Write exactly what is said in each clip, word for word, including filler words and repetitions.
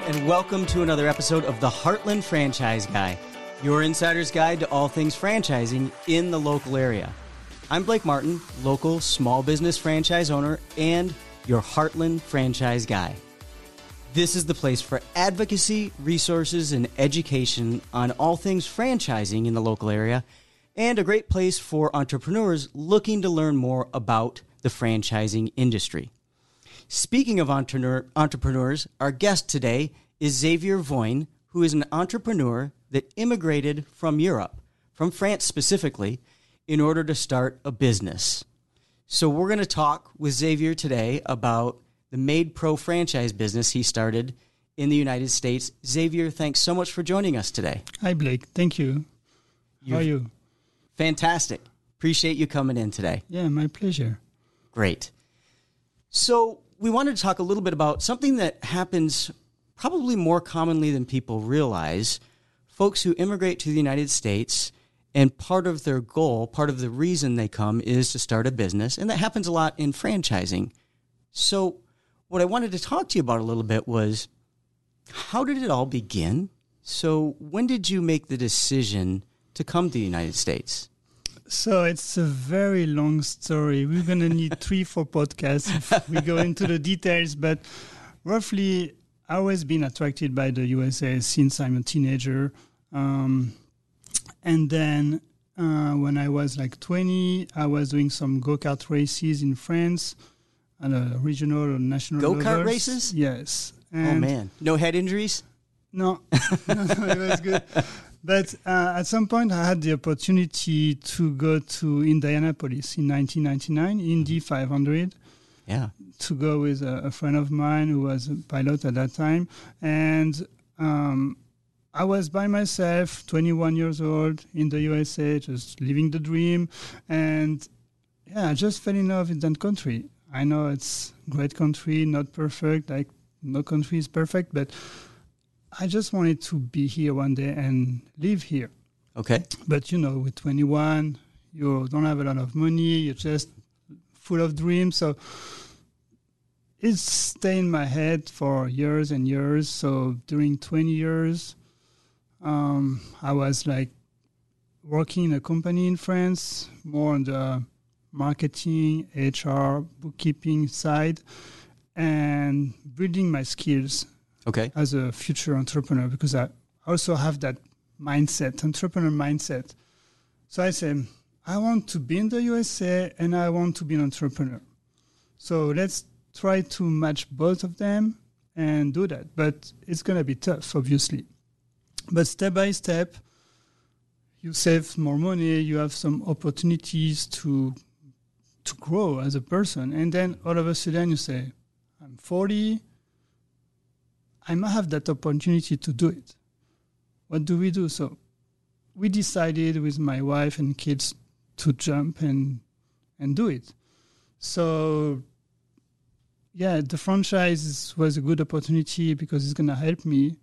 everyone, and welcome to another episode of the Heartland Franchise Guy, your insider's guide to all things franchising in the local area. I'm Blake Martin, local small business franchise owner and your Heartland Franchise Guy. This is the place for advocacy, resources, and education on all things franchising in the local area, and a great place for entrepreneurs looking to learn more about the franchising industry. Speaking of entrepreneur, entrepreneurs, our guest today is Xavier Vouin, who is an entrepreneur that immigrated from Europe, from France specifically, in order to start a business. So we're going to talk with Xavier today about the MaidPro franchise business he started in the United States. Xavier, thanks so much for joining us today. Hi, Blake. Thank you. You're How are you? Fantastic. Appreciate you coming in today. Yeah, my pleasure. Great. So we wanted to talk a little bit about something that happens probably more commonly than people realize. Folks who immigrate to the United States, and part of their goal, part of the reason they come is to start a business, and that happens a lot in franchising. So what I wanted to talk to you about a little bit was, how did it all begin? So when did you make the decision to come to the United States? So it's a very long story. We're going to need three, four podcasts if we go into the details. But roughly, I've always been attracted by the U S A since I'm a teenager. Um, and then uh, when I was like twenty, I was doing some go-kart races in France at a regional or national level. Go-kart races? Yes. And oh, man. No head injuries? No. no, no, it was good. But uh, at some point, I had the opportunity to go to Indianapolis in nineteen ninety-nine, Indy five hundred, yeah, to go with a, a friend of mine who was a pilot at that time. And um, I was by myself, twenty-one years old, in the U S A, just living the dream. And yeah, I just fell in love with that country. I know it's a great country, not perfect, like no country is perfect, but I just wanted to be here one day and live here. Okay. But, you know, with twenty-one, you don't have a lot of money. You're just full of dreams. So it stayed in my head for years and years. So during twenty years, um, I was, like, working in a company in France, more on the marketing, H R, bookkeeping side, and building my skills. Okay. As a future entrepreneur, because I also have that mindset, entrepreneur mindset. So I say, I want to be in the U S A and I want to be an entrepreneur. So let's try to match both of them and do that. But it's going to be tough, obviously. But step by step, you save more money, you have some opportunities to to grow as a person. And then all of a sudden you say, I'm forty, I might have that opportunity to do it. What do we do? So we decided with my wife and kids to jump and and do it. So, yeah, the franchise was a good opportunity because it's going to help me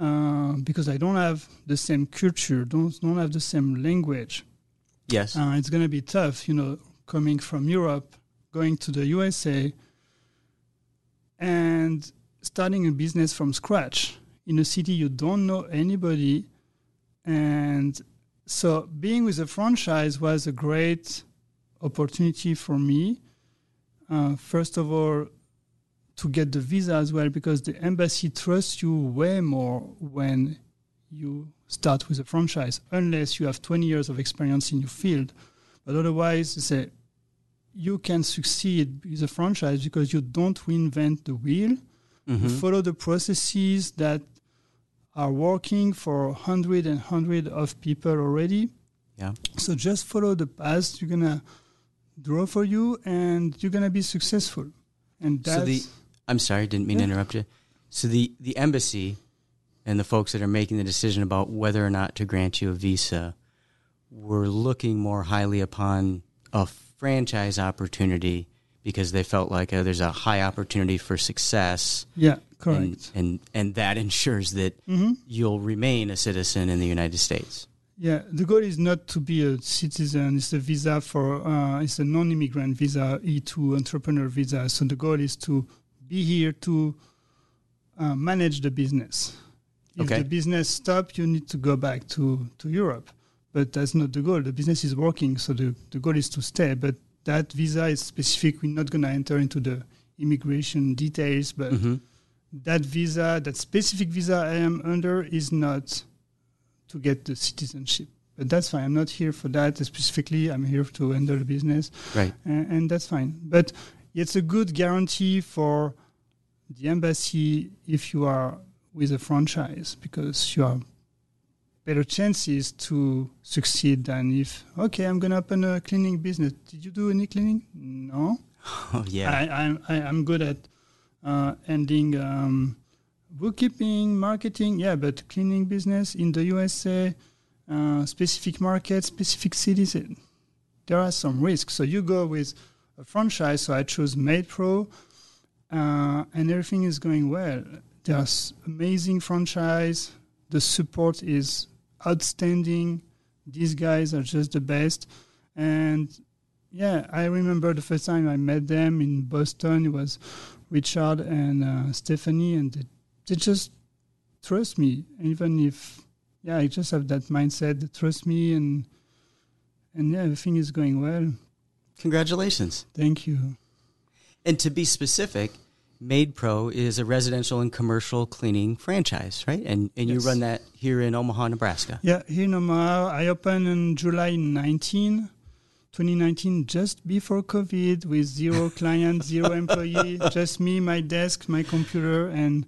uh, because I don't have the same culture, don't, don't have the same language. Yes. Uh, it's going to be tough, you know, coming from Europe, going to the U S A, and starting a business from scratch in a city you don't know anybody. And so being with a franchise was a great opportunity for me. Uh, first of all, to get the visa as well, because the embassy trusts you way more when you start with a franchise, unless you have twenty years of experience in your field. But otherwise, they say you can succeed with a franchise because you don't reinvent the wheel. Mm-hmm. Follow the processes that are working for hundreds and hundreds of people already. Yeah. So just follow the path you're going to draw for you, and you're going to be successful. And that's... So the, I'm sorry, didn't mean yeah. to interrupt you. So the, the embassy and the folks that are making the decision about whether or not to grant you a visa were looking more highly upon a franchise opportunity because they felt like uh, there's a high opportunity for success. Yeah, correct. And and, and that ensures that mm-hmm. you'll remain a citizen in the United States. Yeah, the goal is not to be a citizen. It's a visa for, uh, it's a non-immigrant visa, E two entrepreneur visa. So the goal is to be here to uh, manage the business. If okay. the business stops, you need to go back to, to Europe. But that's not the goal. The business is working, so the, the goal is to stay. But that visa is specific. We're not going to enter into the immigration details, but mm-hmm. that visa, that specific visa I am under is not to get the citizenship. But that's fine. I'm not here for that specifically. I'm here to handle the business. Right. And, and that's fine. But it's a good guarantee for the embassy if you are with a franchise, because you have better chances to succeed than if, okay, I'm going to open a cleaning business. Did you do any cleaning? No. Oh, yeah. I, I, I, I'm good at uh, handling um, bookkeeping, marketing. Yeah, but cleaning business in the U S A... Uh, specific markets, specific cities, there are some risks. So you go with a franchise, so I choose MaidPro, uh, and everything is going well. There's amazing franchise. The support is outstanding. These guys are just the best. And yeah, I remember the first time I met them in Boston, it was Richard and uh, Stephanie, and they, they just trust me, even if... Yeah, I just have that mindset that trust me, and and yeah, everything is going well. Congratulations. Thank you. And to be specific, MaidPro is a residential and commercial cleaning franchise, right? And and yes. you run that here in Omaha, Nebraska. Yeah, here in Omaha. I opened in July nineteenth, twenty nineteen, just before COVID, with zero clients, zero employee, just me, my desk, my computer, and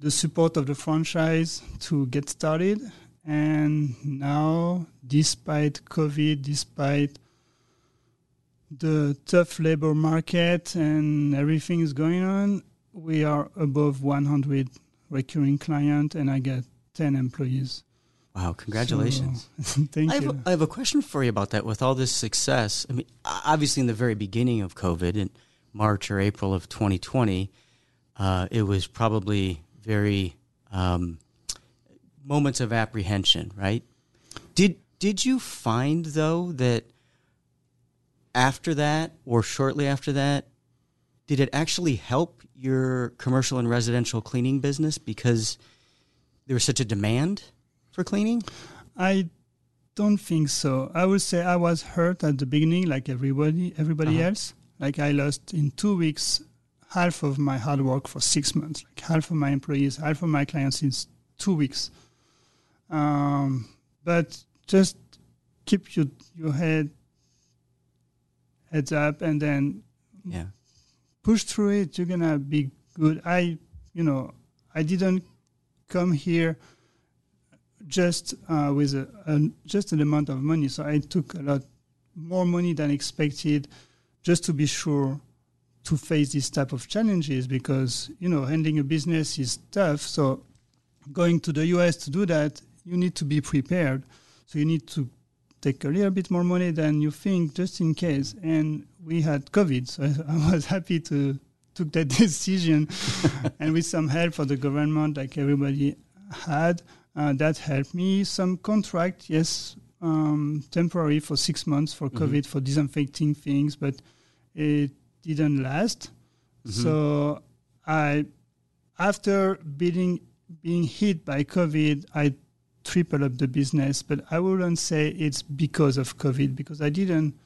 the support of the franchise to get started. And now, despite COVID, despite the tough labor market and everything is going on, we are above one hundred recurring clients, and I get ten employees. Wow, congratulations. So, thank I have, you. I have a question for you about that. With all this success, I mean, obviously in the very beginning of COVID, in March or April of twenty twenty, uh, it was probably very um, moments of apprehension, right? Did did you find, though, that after that or shortly after that, did it actually help your commercial and residential cleaning business because there was such a demand for cleaning? I don't think so. I would say I was hurt at the beginning, like everybody, everybody uh-huh. else. Like I lost in two weeks half of my hard work for six months, like half of my employees, half of my clients in two weeks. Um, but just keep your, your head heads up and then yeah. push through it. You're going to be good. I, you know, I didn't come here just uh, with a, a, just an amount of money. So I took a lot more money than expected just to be sure to face this type of challenges, because, you know, handling a business is tough. So going to the U S to do that, you need to be prepared. So you need to take a little bit more money than you think, just in case. And we had COVID, so I was happy to took that decision. And with some help from the government, like everybody had, uh, that helped me. Some contract, yes, um, temporary for six months for COVID, mm-hmm. for disinfecting things, but it didn't last. Mm-hmm. So I, after being, being hit by COVID, I tripled up the business, but I wouldn't say it's because of COVID, because I didn't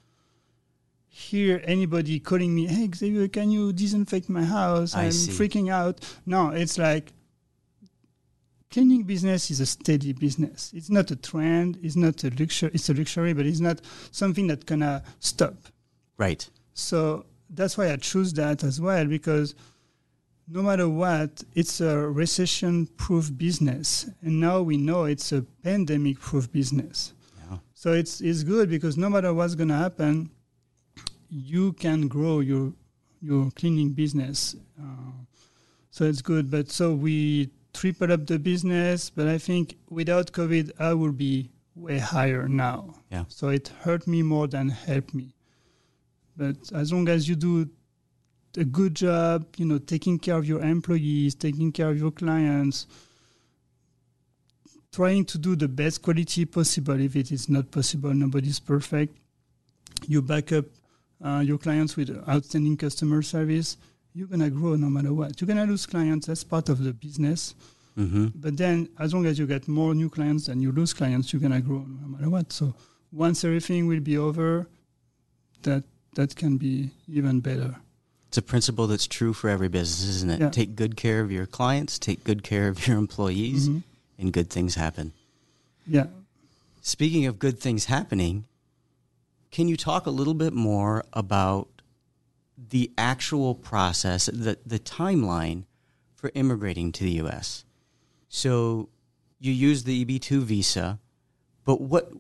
hear anybody calling me, hey, Xavier, can you disinfect my house? I I'm see. freaking out. No, it's like cleaning business is a steady business. It's not a trend. It's not a luxury. It's a luxury, but it's not something that's going to stop. Right. So that's why I choose that as well, because no matter what, it's a recession-proof business. And now we know it's a pandemic-proof business. Yeah. So it's it's good, because no matter what's going to happen, you can grow your your cleaning business. Uh, so it's good. But so we tripled up the business, but I think without COVID, I would be way higher now. Yeah. So it hurt me more than helped me. But as long as you do a good job, you know, taking care of your employees, taking care of your clients, trying to do the best quality possible. If it is not possible, nobody's perfect. You back up uh, your clients with outstanding customer service. you're going to grow no matter what. You're going to lose clients. That's part of the business. Mm-hmm. But then as long as you get more new clients and you lose clients, you're going to grow no matter what. So once everything will be over, that that can be even better. It's a principle that's true for every business, isn't it? Yeah. Take good care of your clients, take good care of your employees, mm-hmm. and good things happen. Yeah. Speaking of good things happening, can you talk a little bit more about the actual process, the, the timeline for immigrating to the U S? So you use the E B two visa, but what,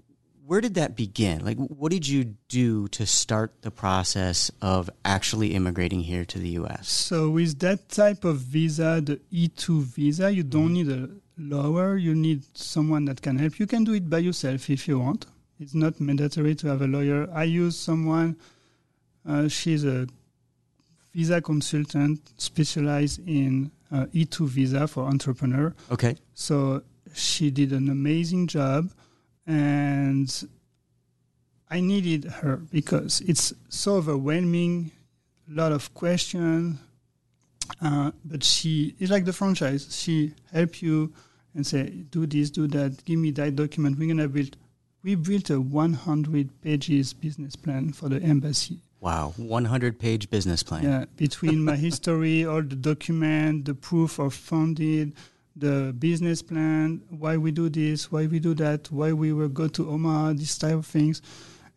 where did that begin? Like, what did you do to start the process of actually immigrating here to the U S? So with that type of visa, the E two visa, you don't need a lawyer. You need someone that can help. You can do it by yourself if you want. It's not mandatory to have a lawyer. I use someone, uh, she's a visa consultant specialized in uh, E two visa for entrepreneur. Okay. So she did an amazing job. And I needed her because it's so overwhelming, a lot of questions. Uh, but she, it's like the franchise. She helps you and say, do this, do that, give me that document. We're going to build, we built a one hundred pages business plan for the embassy. Wow, one hundred page business plan. Yeah, between my history, all the document, the proof of funded, the business plan, why we do this, why we do that, why we will go to Omaha, these type of things.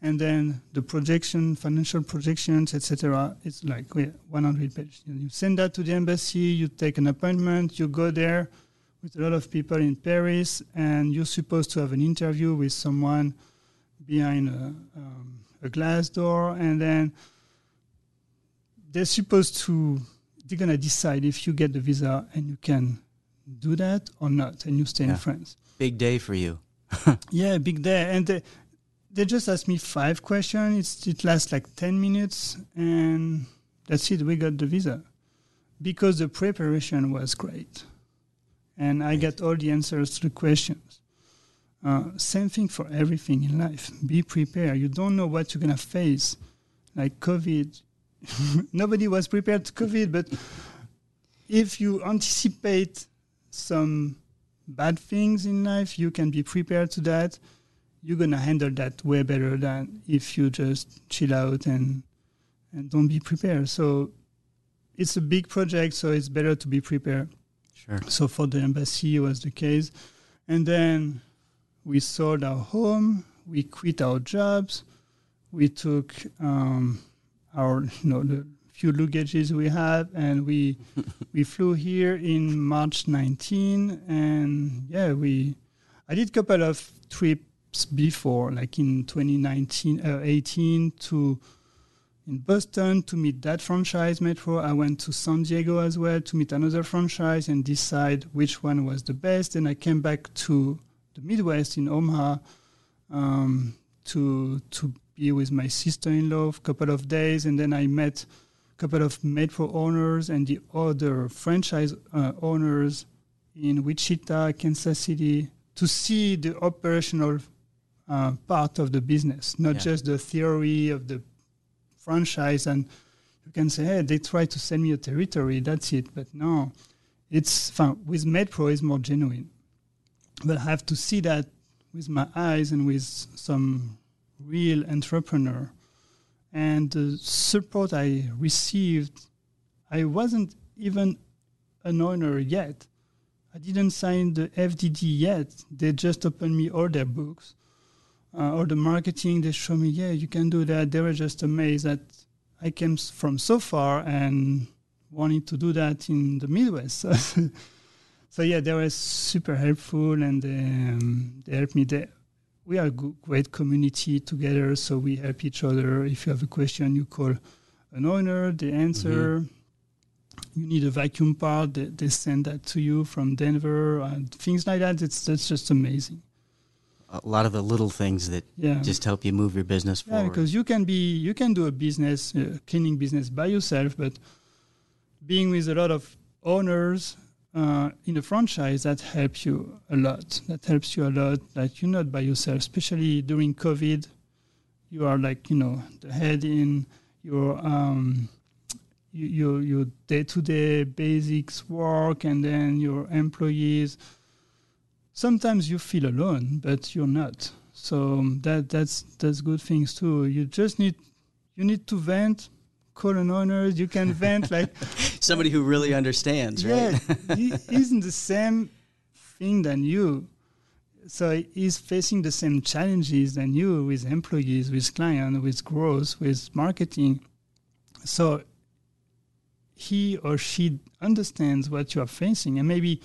And then the projection, financial projections, et cetera. It's like yeah, one hundred pages. You send that to the embassy, you take an appointment, you go there with a lot of people in Paris, and you're supposed to have an interview with someone behind a, um, a glass door. And then they're supposed to, they're going to decide if you get the visa and you can do that or not, and you stay yeah. in France. Big day for you. Yeah, big day. And they, they just asked me five questions. It's, it lasts like ten minutes, and that's it. We got the visa because the preparation was great. And I got all the answers to the questions. Uh, same thing for everything in life. Be prepared. You don't know what you're going to face, like COVID. Nobody was prepared to COVID, but if you anticipate some bad things in life, you can be prepared to that. You're going to handle that way better than if you just chill out and and don't be prepared. So it's a big project, so it's better to be prepared. Sure. So for the embassy, it was the case. And then we sold our home. We quit our jobs. We took um, our, you know, the few luggages we have, and we we flew here in March nineteenth, and yeah, we I did a couple of trips before, like in twenty nineteen, uh, eighteen to in Boston to meet that franchise MaidPro. I went to San Diego as well to meet another franchise and decide which one was the best. And I came back to the Midwest in Omaha um, to to be with my sister-in-law for a couple of days, and then I met couple of MaidPro owners and the other franchise uh, owners in Wichita, Kansas City, to see the operational uh, part of the business, not yeah. just the theory of the franchise. And you can say, hey, they try to sell me a territory, that's it. But no, it's fun. With MaidPro, it's more genuine. But I have to see that with my eyes and with some real entrepreneur. And the support I received, I wasn't even an owner yet. I didn't sign the F D D yet. They just opened me all their books, uh, all the marketing. They showed me, yeah, you can do that. They were just amazed that I came from so far and wanted to do that in the Midwest. So, so yeah, they were super helpful, and they, um, they helped me there. We are a great community together, so we help each other. If you have a question, you call an owner, they answer. Mm-hmm. You need a vacuum part, they, they send that to you from Denver, and things like that. It's That's just amazing. A lot of the little things that yeah. just help you move your business yeah, forward. Yeah, because you can, be, you can do a business, a cleaning business by yourself, but being with a lot of owners Uh, in a franchise, that helps you a lot. That helps you a lot. Like, you're not by yourself, especially during COVID. You are like, you know, the head in your um, your your day-to-day basics work and then your employees. Sometimes you feel alone, but you're not. So that that's that's good things too. You just need you need to vent. Call an owner. You can vent like somebody who really understands, right? Yeah, he isn't the same thing than you. So he's facing the same challenges than you with employees, with clients, with growth, with marketing. So he or she understands what you are facing. And maybe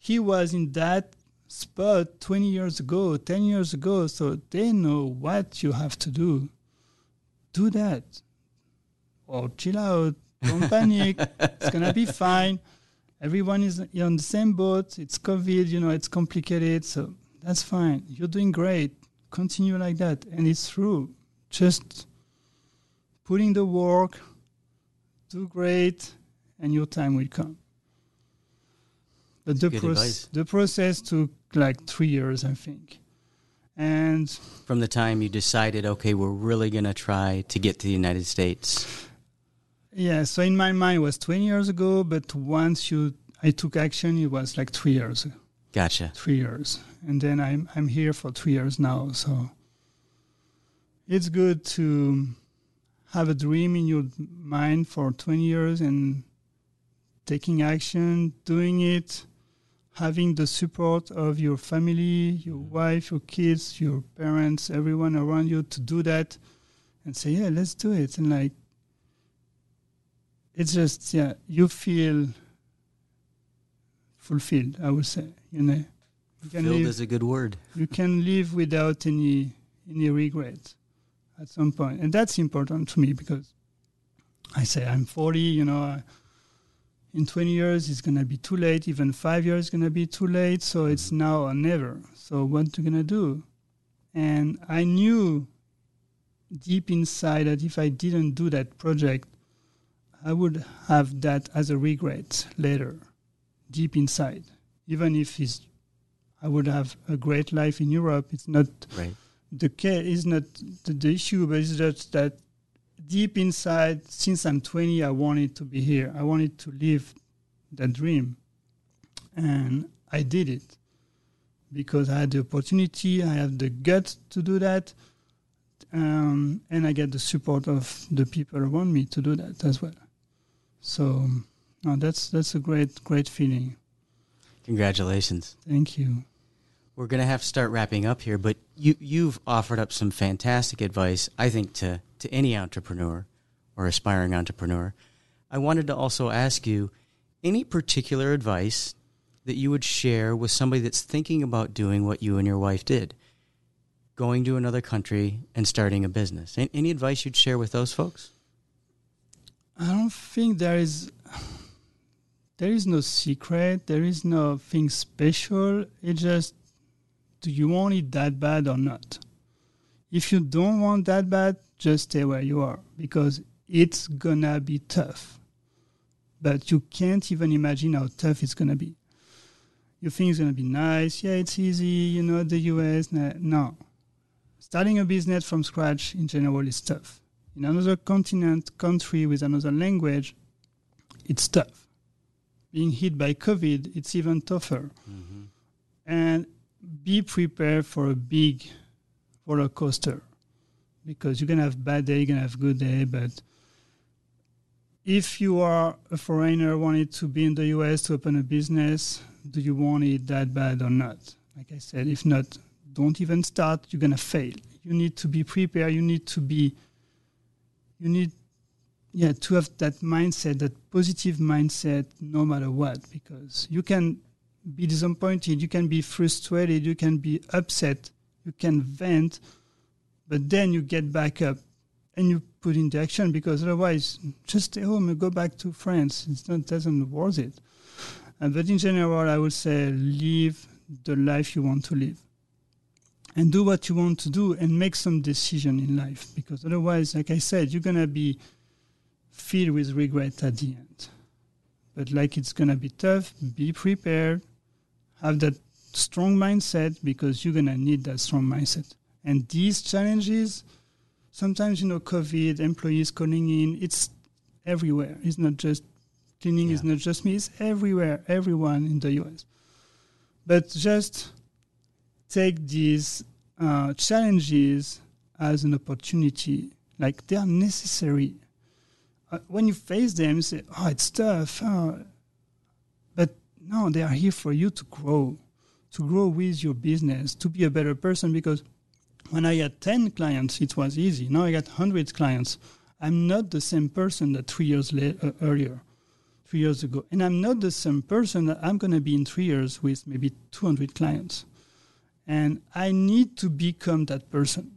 he was in that spot twenty years ago, ten years ago. So they know what you have to do. Do that. Or chill out. Don't panic. It's going to be fine. Everyone is on the same boat. It's COVID, you know, it's complicated. So that's fine. You're doing great. Continue like that. And it's through. Just put in the work, do great, and your time will come. But the, proce- the process took like three years, I think. And from the time you decided, okay, we're really going to try to get to the United States. Yeah, so in my mind it was twenty years ago, but once you I took action, it was like three years. Gotcha. Three years. And then I'm I'm here for three years now. So it's good to have a dream in your mind for twenty years and taking action, doing it, having the support of your family, your wife, your kids, your parents, everyone around you to do that and say, yeah, let's do it. And like, it's just, yeah, you feel fulfilled, I would say. You know, you can fulfilled live, is a good word. You can live without any any regret at some point. And that's important to me because I say I'm forty, you know, in twenty years it's going to be too late. Even five years is going to be too late. So it's now or never. So what are you going to do? And I knew deep inside that if I didn't do that project, I would have that as a regret later, deep inside. Even if it's, I would have a great life in Europe, it's not right. the case. It's not the, the issue, but it's just that deep inside. Since I'm twenty, I wanted to be here. I wanted to live that dream, and I did it because I had the opportunity. I had the guts to do that, um, and I get the support of the people around me to do that as well. So, no, that's that's a great, great feeling. Congratulations. Thank you. We're going to have to start wrapping up here, but you, you've offered up some fantastic advice, I think, to, to any entrepreneur or aspiring entrepreneur. I wanted to also ask you, any particular advice that you would share with somebody that's thinking about doing what you and your wife did, going to another country and starting a business? Any advice you'd share with those folks? I don't think there is there is no secret. There is nothing special. It's just, do you want it that bad or not? If you don't want that bad, just stay where you are because it's going to be tough. But you can't even imagine how tough it's going to be. You think it's going to be nice. Yeah, it's easy. You know, the U S. No. Starting a business from scratch in general is tough. In another continent, country with another language, it's tough. Being hit by COVID, it's even tougher. Mm-hmm. And be prepared for a big roller coaster because you're going to have a bad day, you're going to have a good day. But if you are a foreigner wanting to be in the U S to open a business, do you want it that bad or not? Like I said, if not, don't even start. You're going to fail. You need to be prepared. You need to be... You need yeah, to have that mindset, that positive mindset, no matter what, because you can be disappointed, you can be frustrated, you can be upset, you can vent, but then you get back up and you put into action, because otherwise, just stay home and go back to France. It's not, it doesn't worth it. And, but in general, I would say live the life you want to live. And do what you want to do and make some decision in life. Because otherwise, like I said, you're going to be filled with regret at the end. But like it's going to be tough, be prepared. Have that strong mindset because you're going to need that strong mindset. And these challenges, sometimes, you know, COVID, employees calling in, it's everywhere. It's not just cleaning, yeah. It's not just me, it's everywhere, everyone in the U S. But just take these uh, challenges as an opportunity. Like, they are necessary. Uh, when you face them, you say, oh, it's tough. Uh, but no, they are here for you to grow, to grow with your business, to be a better person. Because when I had ten clients, it was easy. Now I got one hundred clients. I'm not the same person that three years le- uh, earlier, three years ago. And I'm not the same person that I'm going to be in three years with maybe two hundred clients. And I need to become that person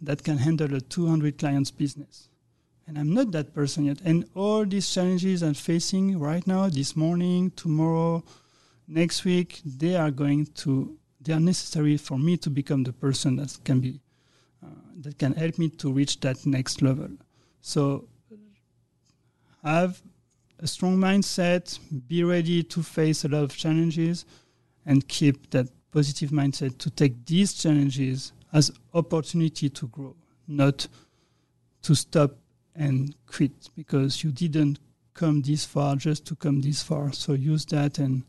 that can handle a two hundred clients business. And I'm not that person yet. And all these challenges I'm facing right now, this morning, tomorrow, next week, they are going to, they are necessary for me to become the person that can be, uh, that can help me to reach that next level. So have a strong mindset, be ready to face a lot of challenges, and keep that positive mindset to take these challenges as opportunity to grow, not to stop and quit because you didn't come this far just to come this far. So use that and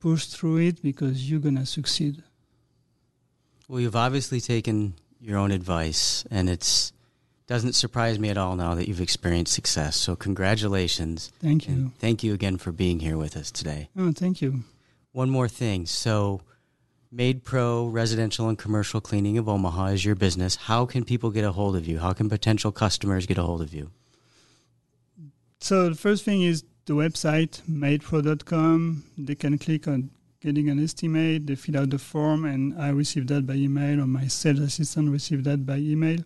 push through it because you're going to succeed. Well, you've obviously taken your own advice, and it's doesn't surprise me at all now that you've experienced success. So congratulations. Thank you. And thank you again for being here with us today. Oh, thank you. One more thing. So MaidPro Residential and Commercial Cleaning of Omaha is your business. How can people get a hold of you? How can potential customers get a hold of you? So the first thing is the website, maid pro dot com. They can click on getting an estimate. They fill out the form, and I receive that by email, or my sales assistant receives that by email.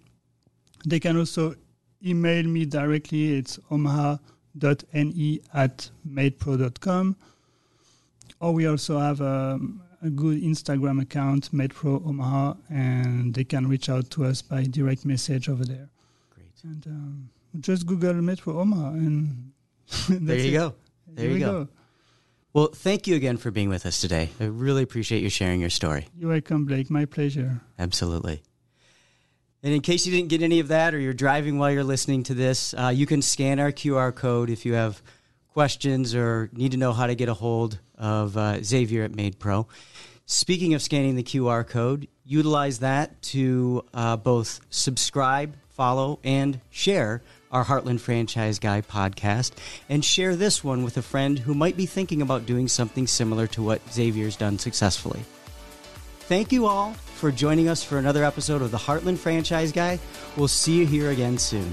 They can also email me directly. It's omaha dot n e at maid pro dot com. Or we also have a... a good Instagram account, MaidPro Omaha, and they can reach out to us by direct message over there. Great. And um, just Google MaidPro Omaha, and there you it. go. There Here you go. go. Well, thank you again for being with us today. I really appreciate you sharing your story. You're welcome, Blake. My pleasure. Absolutely. And in case you didn't get any of that, or you're driving while you're listening to this, uh, you can scan our Q R code if you have questions or need to know how to get a hold of uh, Xavier at MaidPro. Speaking of scanning the Q R code, utilize that to uh, both subscribe, follow, and share our Heartland Franchise Guy podcast, and share this one with a friend who might be thinking about doing something similar to what Xavier's done successfully. Thank you all for joining us for another episode of the Heartland Franchise Guy. We'll see you here again soon.